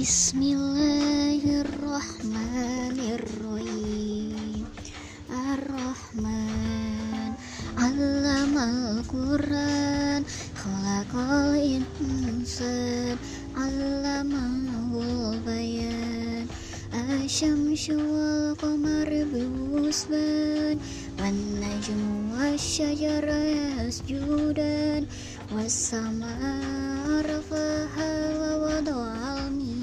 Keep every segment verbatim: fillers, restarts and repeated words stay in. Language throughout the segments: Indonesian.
Bismillahirrahmanirrahim. Ar-Rahman, 'allamal Qur'an, khalaqal insan, 'allamahul bayan. Asy-syamsu wal qamaru bi-husban, wan-najmu wasy-syajaru yasjudan, was-samaa'a rafaha wa wada'al mizan.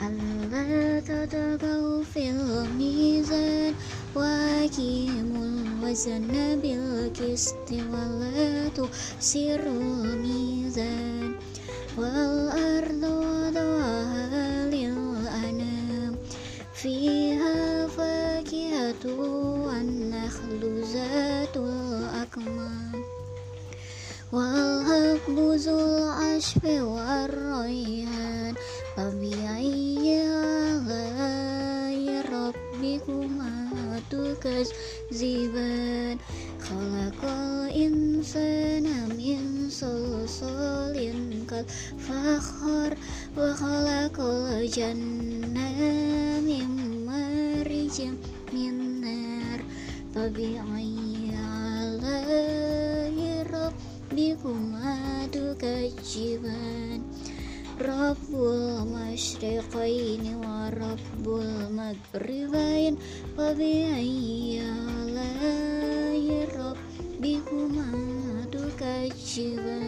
Alla tatagaw fil mizan, wa aqimul wazna bil qisti wa la tukhsirul mizan. Wal arda wada'aha lil anam, fiha fakihatun wan-nakhlu zatul akmam. Wal-habbu zul-ashfi war-rayhan, fabi'ayyi aalaa'i rabbikumaa tukazziban. Khalaqal insana min salsalin kal-fakhar, wa khalaqal jannata min maarijin min naar. Fabi'ayyi aalaa'i rabbikumaa bikuma tukadziban. Rabbul masyriqaini wa rabbul maghribain, wa bi'ayyi aalaa'i rabbikuma tukadziban.